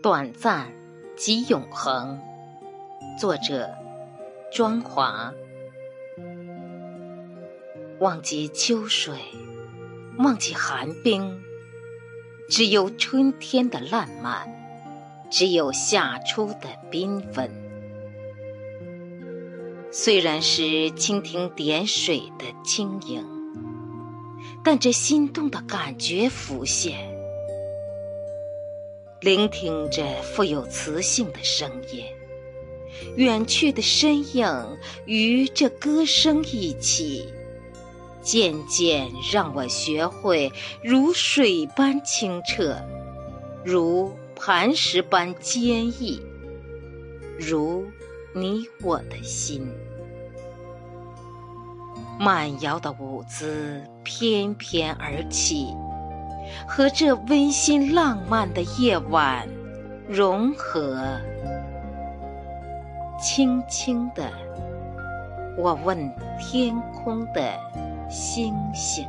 短暂即永恒，作者庄华。忘记秋水，忘记寒冰，只有春天的烂漫，只有夏初的缤纷。虽然是蜻蜓点水的轻盈，但这心动的感觉浮现，聆听着富有磁性的声音，远去的身影与这歌声一起，渐渐让我学会如水般清澈，如磐石般坚毅，如你我的心。慢摇的舞姿翩翩而起，和这温馨浪漫的夜晚融合。轻轻的，我问天空的星星。